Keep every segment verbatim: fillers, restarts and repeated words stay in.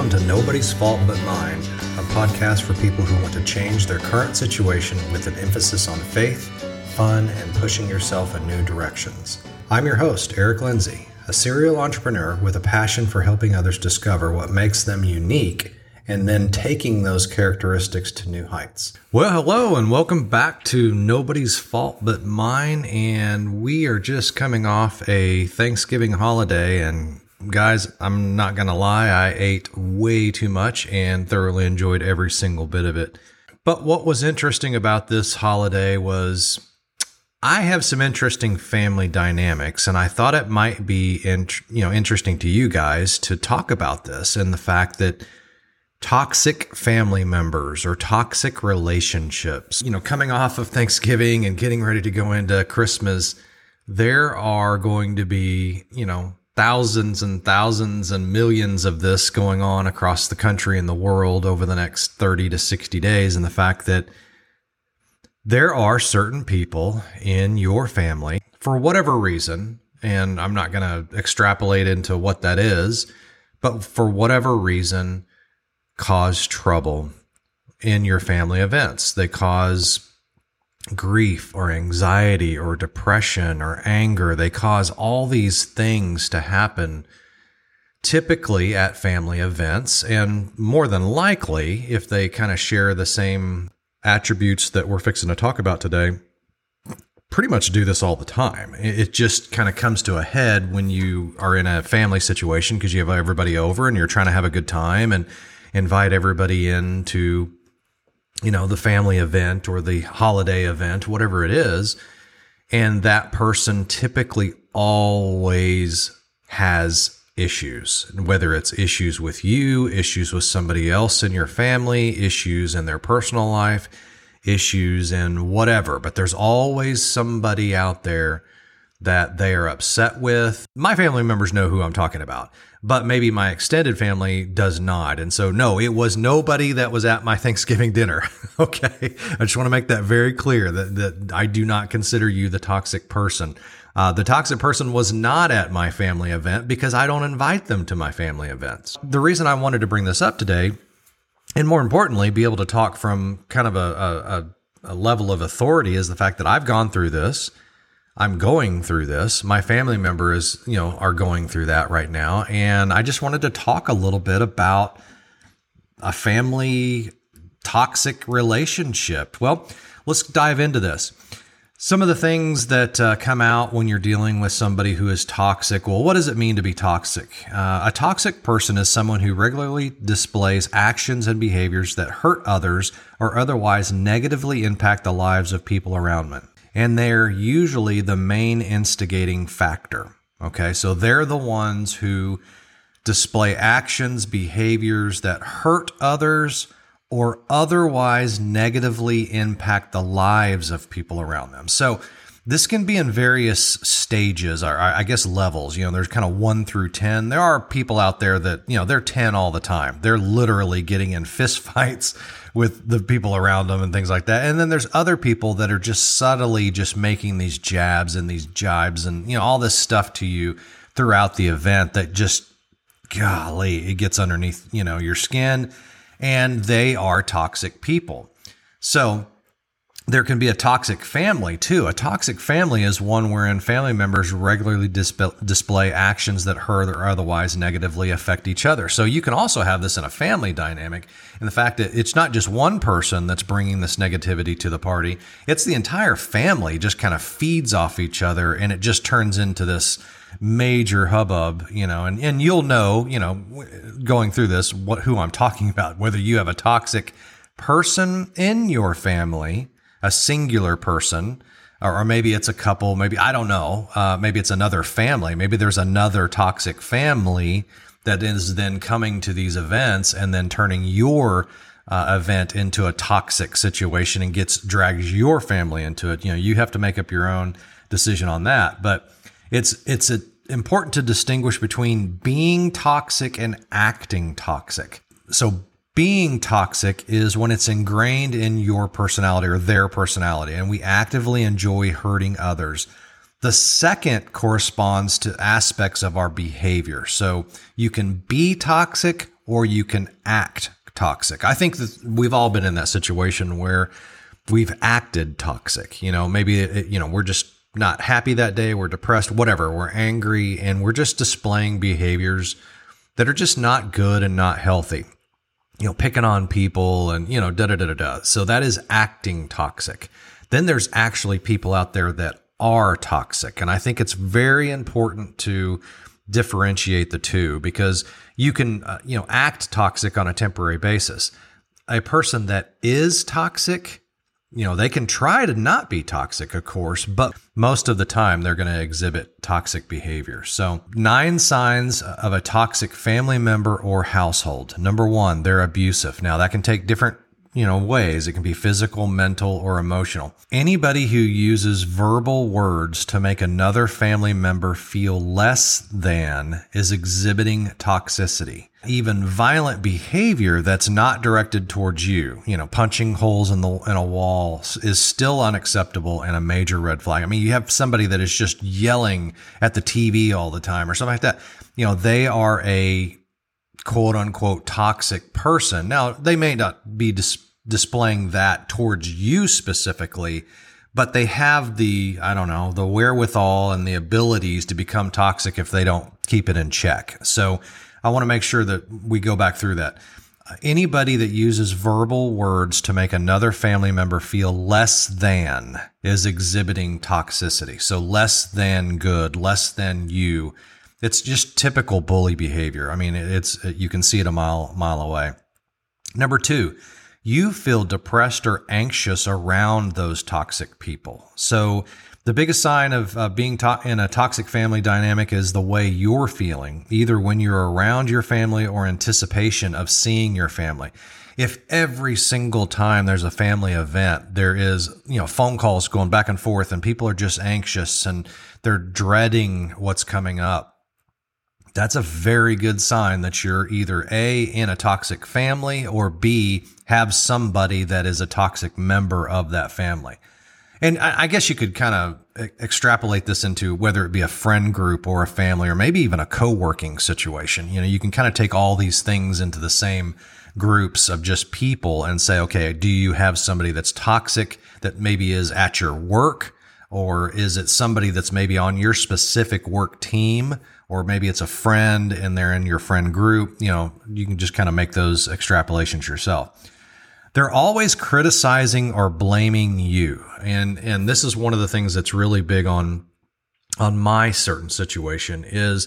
Welcome to Nobody's Fault But Mine, a podcast for people who want to change their current situation with an emphasis on faith, fun, and pushing yourself in new directions. I'm your host, Eric Lindsay, a serial entrepreneur with a passion for helping others discover what makes them unique and then taking those characteristics to new heights. Well, hello, and welcome back to Nobody's Fault But Mine. And we are just coming off a Thanksgiving holiday, and guys, I'm not going to lie, I ate way too much and thoroughly enjoyed every single bit of it. But what was interesting about this holiday was I have some interesting family dynamics, and I thought it might be in, you know, interesting to you guys to talk about this and the fact that toxic family members or toxic relationships, you know, coming off of Thanksgiving and getting ready to go into Christmas, there are going to be, you know, thousands and thousands and millions of this going on across the country and the world over the next thirty to sixty days. And the fact that there are certain people in your family, for whatever reason, and I'm not going to extrapolate into what that is, but for whatever reason, cause trouble in your family events. They cause grief or anxiety or depression or anger. They cause all these things to happen typically at family events. And more than likely, if they kind of share the same attributes that we're fixing to talk about today, pretty much do this all the time. It just kind of comes to a head when you are in a family situation because you have everybody over and you're trying to have a good time and invite everybody in to, you know, the family event or the holiday event, whatever it is. And that person typically always has issues, whether it's issues with you, issues with somebody else in your family, issues in their personal life, issues in whatever. But there's always somebody out there that they are upset with. My family members know who I'm talking about, but maybe my extended family does not. And so, no, it was nobody that was at my Thanksgiving dinner. Okay. I just want to make that very clear that, that I do not consider you the toxic person. Uh, the toxic person was not at my family event because I don't invite them to my family events. The reason I wanted to bring this up today, and more importantly, be able to talk from kind of a, a, a level of authority, is the fact that I've gone through this. I'm going through this. My family members, you know, are going through that right now. And I just wanted to talk a little bit about a family toxic relationship. Well, let's dive into this. Some of the things that uh, come out when you're dealing with somebody who is toxic. Well, what does it mean to be toxic? Uh, a toxic person is someone who regularly displays actions and behaviors that hurt others or otherwise negatively impact the lives of people around them. And they're usually the main instigating factor. Okay, so they're the ones who display actions, behaviors that hurt others or otherwise negatively impact the lives of people around them. So this can be in various stages, or I guess levels. You know, there's kind of one through ten. There are people out there that, you know, they're ten all the time. They're literally getting in fist fights with the people around them and things like that. And then there's other people that are just subtly just making these jabs and these jibes and, you know, all this stuff to you throughout the event that just, golly, it gets underneath, you know, your skin, and they are toxic people. So there can be a toxic family too. A toxic family is one wherein family members regularly disp- display actions that hurt or otherwise negatively affect each other. So you can also have this in a family dynamic, and the fact that it's not just one person that's bringing this negativity to the party, it's the entire family just kind of feeds off each other, and it just turns into this major hubbub, you know, and, and you'll know, you know, going through this, what, who I'm talking about, whether you have a toxic person in your family, a singular person, or maybe it's a couple, maybe, I don't know, uh, maybe it's another family. Maybe there's another toxic family that is then coming to these events and then turning your uh, event into a toxic situation and gets drags your family into it. You know, you have to make up your own decision on that. But it's, it's a, important to distinguish between being toxic and acting toxic. So being toxic is when it's ingrained in your personality or their personality, and we actively enjoy hurting others. The second corresponds to aspects of our behavior. So you can be toxic or you can act toxic. I think that we've all been in that situation where we've acted toxic. You know, maybe, it, you know, we're just not happy that day. We're depressed, whatever. We're angry, and we're just displaying behaviors that are just not good and not healthy. You know, picking on people and, you know, da da da da da. So that is acting toxic. Then there's actually people out there that are toxic. And I think it's very important to differentiate the two, because you can, uh, you know, act toxic on a temporary basis. A person that is toxic, you know, they can try to not be toxic, of course, but most of the time they're going to exhibit toxic behavior. So nine signs of a toxic family member or household. Number one, they're abusive. Now that can take different, you know, ways. It can be physical, mental, or emotional. Anybody who uses verbal words to make another family member feel less than is exhibiting toxicity. Even violent behavior that's not directed towards you, you know, punching holes in the in a wall is still unacceptable and a major red flag. I mean, you have somebody that is just yelling at the T V all the time or something like that. You know, they are a quote unquote toxic person. Now, they may not be dis- displaying that towards you specifically, but they have the, I don't know, the wherewithal and the abilities to become toxic if they don't keep it in check. So I want to make sure that we go back through that. Anybody that uses verbal words to make another family member feel less than is exhibiting toxicity. So less than good, less than you. It's just typical bully behavior. I mean, it's you can see it a mile mile away. Number two, you feel depressed or anxious around those toxic people. So the biggest sign of uh, being to- in a toxic family dynamic is the way you're feeling, either when you're around your family or anticipation of seeing your family. If every single time there's a family event, there is, you know, phone calls going back and forth and people are just anxious and they're dreading what's coming up, that's a very good sign that you're either A, in a toxic family, or B, have somebody that is a toxic member of that family. And I guess you could kind of extrapolate this into whether it be a friend group or a family or maybe even a co-working situation. You know, you can kind of take all these things into the same groups of just people and say, okay, do you have somebody that's toxic that maybe is at your work? Or is it somebody that's maybe on your specific work team? Or maybe it's a friend and they're in your friend group. You know, you can just kind of make those extrapolations yourself. They're always criticizing or blaming you. And, and this is one of the things that's really big on, on my certain situation is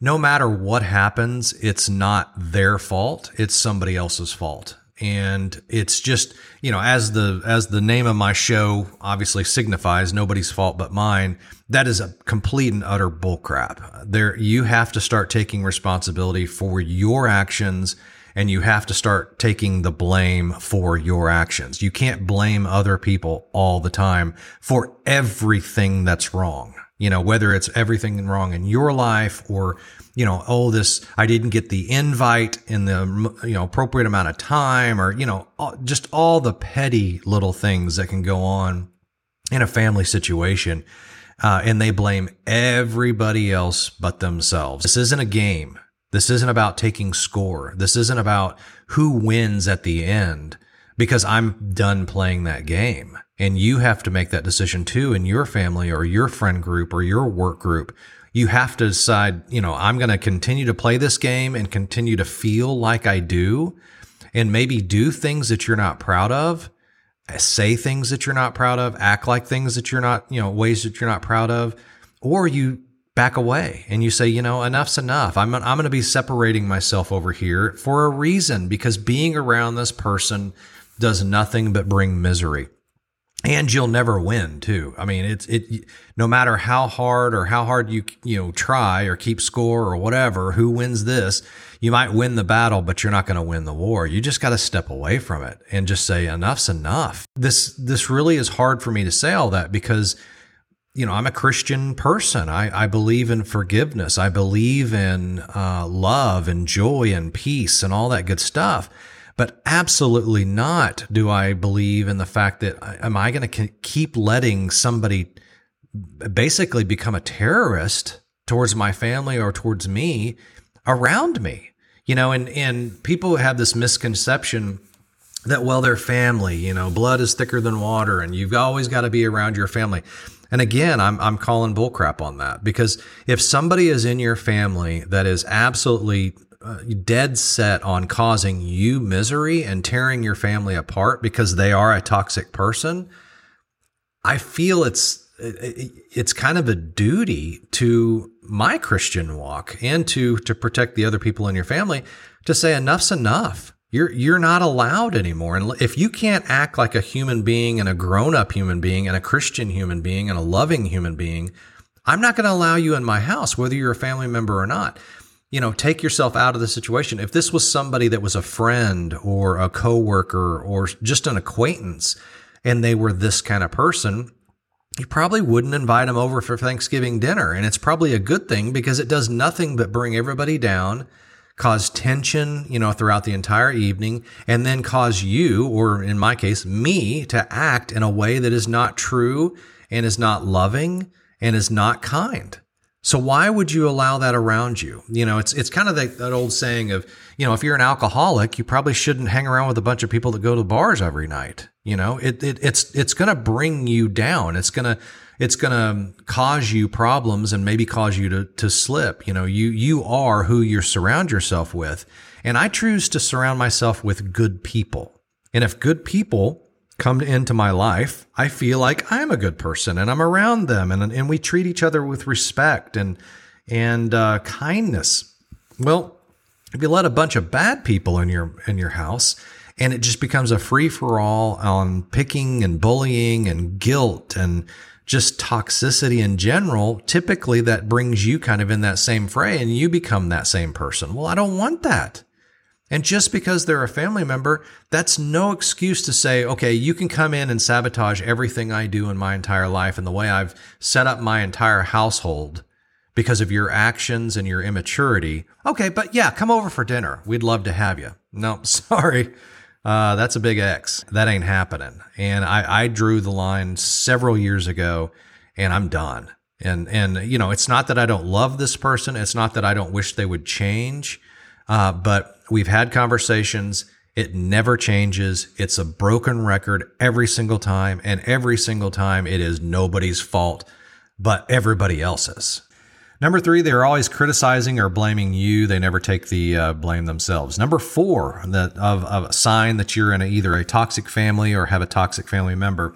no matter what happens, it's not their fault. It's somebody else's fault. And it's just, you know, as the, as the name of my show obviously signifies, nobody's fault but mine. That is a complete and utter bullcrap. There, you have to start taking responsibility for your actions, and you have to start taking the blame for your actions. You can't blame other people all the time for everything that's wrong. You know, whether it's everything wrong in your life or, you know, oh, this, I didn't get the invite in the, you know, appropriate amount of time, or, you know, just all the petty little things that can go on in a family situation. Uh, and they blame everybody else but themselves. This isn't a game. This isn't about taking score. This isn't about who wins at the end, because I'm done playing that game. And you have to make that decision too in your family or your friend group or your work group. You have to decide, you know, I'm going to continue to play this game and continue to feel like I do, and maybe do things that you're not proud of, say things that you're not proud of, act like things that you're not, you know, ways that you're not proud of, or you back away and you say, you know, enough's enough. I'm, I'm going to be separating myself over here for a reason, because being around this person does nothing but bring misery. And you'll never win too. I mean, it's, it, no matter how hard or how hard you, you know, try or keep score or whatever, who wins this, you might win the battle, but you're not going to win the war. You just got to step away from it and just say enough's enough. This, this really is hard for me to say all that because, you know, I'm a Christian person. I, I believe in forgiveness. I believe in, uh, love and joy and peace and all that good stuff. But absolutely not do I believe in the fact that am I going to keep letting somebody basically become a terrorist towards my family or towards me around me? you know, and, and people have this misconception that, well, they're family, you know, blood is thicker than water and you've always got to be around your family. And again, I'm, I'm calling bullcrap on that, because if somebody is in your family that is absolutely uh, dead set on causing you misery and tearing your family apart because they are a toxic person, I feel it's, it's kind of a duty to my Christian walk and to, to protect the other people in your family to say enough's enough. You're, you're not allowed anymore. And if you can't act like a human being and a grown-up human being and a Christian human being and a loving human being, I'm not going to allow you in my house, whether you're a family member or not. You know, take yourself out of the situation. If this was somebody that was a friend or a coworker or just an acquaintance and they were this kind of person, you probably wouldn't invite them over for Thanksgiving dinner. And it's probably a good thing, because it does nothing but bring everybody down, cause tension, you know, throughout the entire evening, and then cause you, or in my case, me, to act in a way that is not true and is not loving and is not kind. So why would you allow that around you? You know, it's it's kind of that, that old saying of, you know, if you're an alcoholic, you probably shouldn't hang around with a bunch of people that go to bars every night. You know, it, it it's it's going to bring you down. It's going to it's going to cause you problems and maybe cause you to to slip. You know, you you are who you surround yourself with. And I choose to surround myself with good people. And if good people come into my life, I feel like I'm a good person and I'm around them, and and we treat each other with respect and and uh, kindness. Well, if you let a bunch of bad people in your in your house, and it just becomes a free for all on picking and bullying and guilt and just toxicity in general, typically that brings you kind of in that same fray and you become that same person. Well, I don't want that. And just because they're a family member, that's no excuse to say, okay, you can come in and sabotage everything I do in my entire life and the way I've set up my entire household because of your actions and your immaturity. Okay, but yeah, come over for dinner. We'd love to have you. No, sorry. Uh, that's a big X. That ain't happening. And I, I drew the line several years ago, and I'm done. And, and, you know, it's not that I don't love this person. It's not that I don't wish they would change. Uh, but we've had conversations. It never changes. It's a broken record every single time. And every single time it is nobody's fault, but everybody else's. Number three, they're always criticizing or blaming you. They never take the uh, blame themselves. Number four, that of, of a sign that you're in a, either a toxic family or have a toxic family member,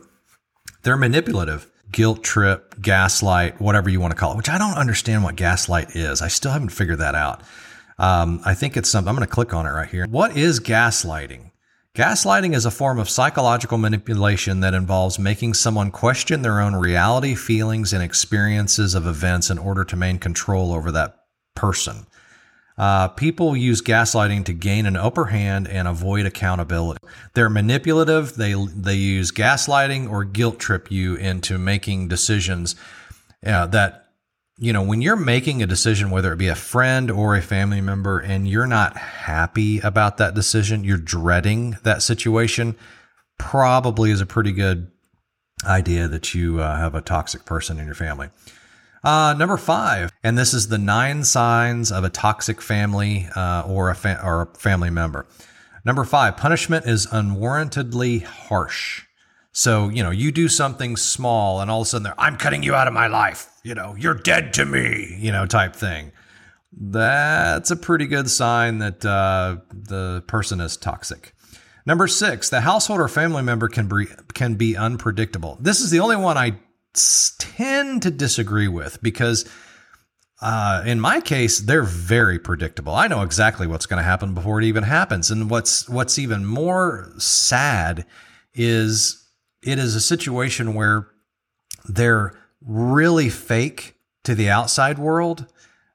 they're manipulative. Guilt trip, gaslight, whatever you want to call it, which I don't understand what gaslight is. I still haven't figured that out. Um, I think it's something. I'm going to click on it right here. What is gaslighting? Gaslighting is a form of psychological manipulation that involves making someone question their own reality, feelings, and experiences of events in order to maintain control over that person. Uh, people use gaslighting to gain an upper hand and avoid accountability. They're manipulative. They they use gaslighting or guilt trip you into making decisions uh, that. You know, when you're making a decision, whether it be a friend or a family member, and you're not happy about that decision, you're dreading that situation, probably is a pretty good idea that you uh, have a toxic person in your family. Uh, number five, and this is the nine signs of a toxic family uh, or, a fa- or a family member. Number five, punishment is unwarrantedly harsh. So, you know, you do something small and all of a sudden they're, I'm cutting you out of my life. You know, you're dead to me, you know, type thing. That's a pretty good sign that uh, the person is toxic. Number six, the household or family member can be, can be unpredictable. This is the only one I tend to disagree with, because uh, in my case, they're very predictable. I know exactly what's going to happen before it even happens. And what's what's even more sad is... it is a situation where they're really fake to the outside world.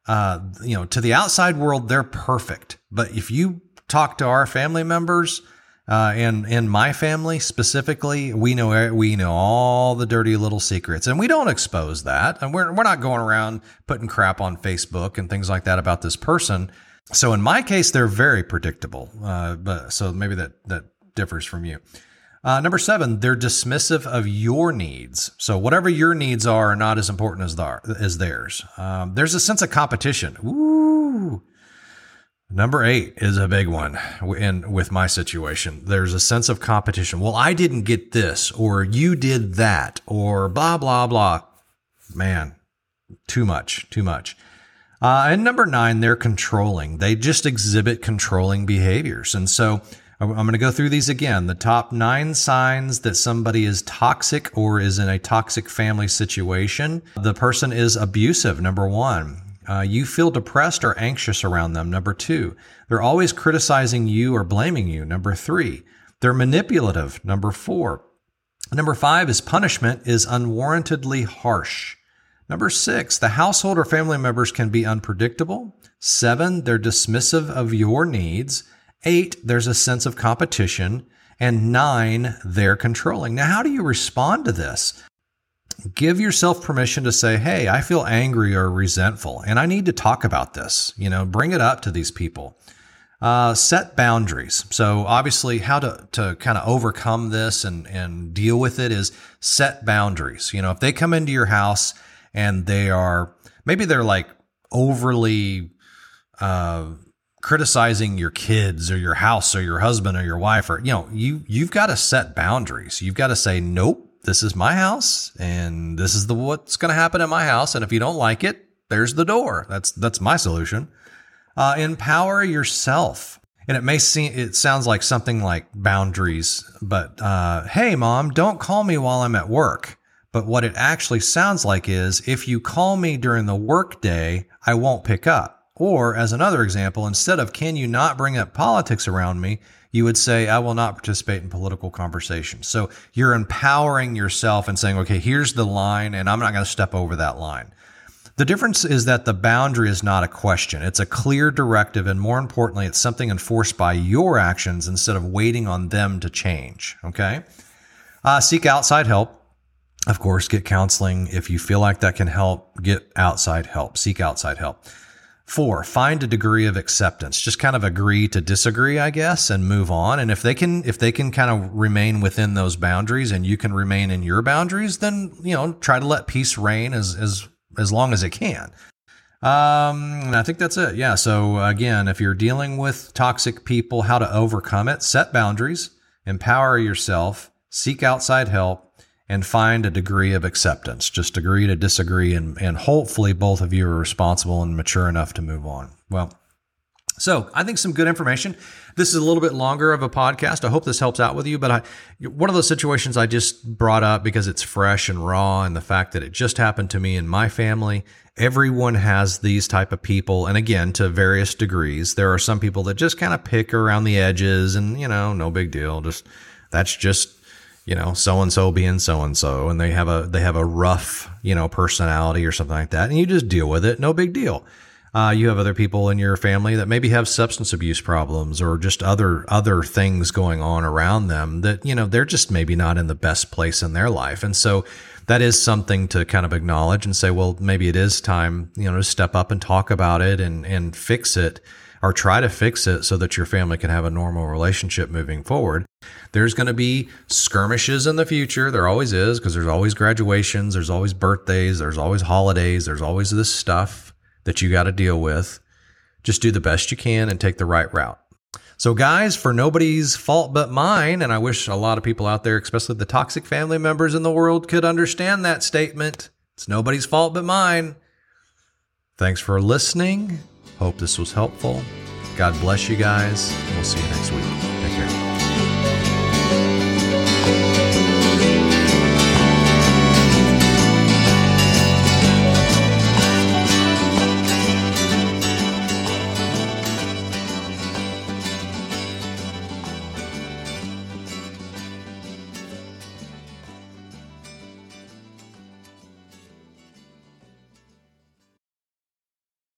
Uh, you know, to the outside world, they're perfect. But if you talk to our family members uh, and in my family specifically, we know we know all the dirty little secrets, and we don't expose that. And we're we're not going around putting crap on Facebook and things like that about this person. So in my case, they're very predictable. Uh, but so maybe that that differs from you. Uh, number seven, they're dismissive of your needs. So whatever your needs are, are not as important as, the, as theirs. Um, there's a sense of competition. Ooh, Number eight is a big one. And with my situation, there's a sense of competition. Well, I didn't get this, or you did that, or blah, blah, blah. Man, too much, too much. Uh, and number nine, they're controlling. They just exhibit controlling behaviors. And so I'm going to go through these again. The top nine signs that somebody is toxic or is in a toxic family situation. The person is abusive, number one. Uh, you feel depressed or anxious around them. Number two, they're always criticizing you or blaming you. Number three, they're manipulative. Number four. Number five is punishment is unwarrantedly harsh. Number six, the household or family members can be unpredictable. Seven, they're dismissive of your needs. Eight, there's a sense of competition. And nine, they're controlling. Now, how do you respond to this? Give yourself permission to say, hey, I feel angry or resentful, and I need to talk about this. You know, bring it up to these people. Uh, set boundaries. So obviously how to, to kind of overcome this and, and deal with it is set boundaries. You know, if they come into your house and they are, maybe they're like overly uh, criticizing your kids or your house or your husband or your wife, or, you know, you, you've got to set boundaries. You've got to say, nope. This is my house, and this is the what's going to happen in my house. And if you don't like it, there's the door. That's that's my solution. Uh, empower yourself. And it may seem it sounds like something like boundaries, but uh, hey, mom, don't call me while I'm at work. But what it actually sounds like is, if you call me during the workday, I won't pick up. Or as another example, instead of can you not bring up politics around me, you would say, I will not participate in political conversations. So you're empowering yourself and saying, okay, here's the line, and I'm not going to step over that line. The difference is that the boundary is not a question. It's a clear directive. And more importantly, it's something enforced by your actions instead of waiting on them to change. Okay. Uh, seek outside help. Of course, get counseling. If you feel like that can help, get outside help, seek outside help. Four, find a degree of acceptance. Just kind of agree to disagree, I guess, and move on. And if they can, if they can kind of remain within those boundaries and you can remain in your boundaries, then, you know, try to let peace reign as, as, as long as it can. Um, and I think that's it. Yeah. So again, if you're dealing with toxic people, how to overcome it, set boundaries, empower yourself, seek outside help, and find a degree of acceptance. Just agree to disagree, and, and hopefully both of you are responsible and mature enough to move on. Well, so I think some good information. This is a little bit longer of a podcast. I hope this helps out with you, but I, one of those situations I just brought up because it's fresh and raw, and the fact that it just happened to me in my family. Everyone has these type of people. And again, to various degrees, there are some people that just kind of pick around the edges and, you know, no big deal. Just that's just, you know, so-and-so being so-and-so, and they have a, they have a rough, you know, personality or something like that. And you just deal with it. No big deal. Uh, you have other people in your family that maybe have substance abuse problems or just other, other things going on around them that, you know, they're just maybe not in the best place in their life. And so that is something to kind of acknowledge and say, well, maybe it is time, you know, to step up and talk about it and, and fix it, or try to fix it so that your family can have a normal relationship moving forward. There's going to be skirmishes in the future. There always is, because there's always graduations. There's always birthdays. There's always holidays. There's always this stuff that you got to deal with. Just do the best you can and take the right route. So guys, for nobody's fault but mine, and I wish a lot of people out there, especially the toxic family members in the world, could understand that statement. It's nobody's fault but mine. Thanks for listening. Hope this was helpful. God bless you guys. We'll see you next week.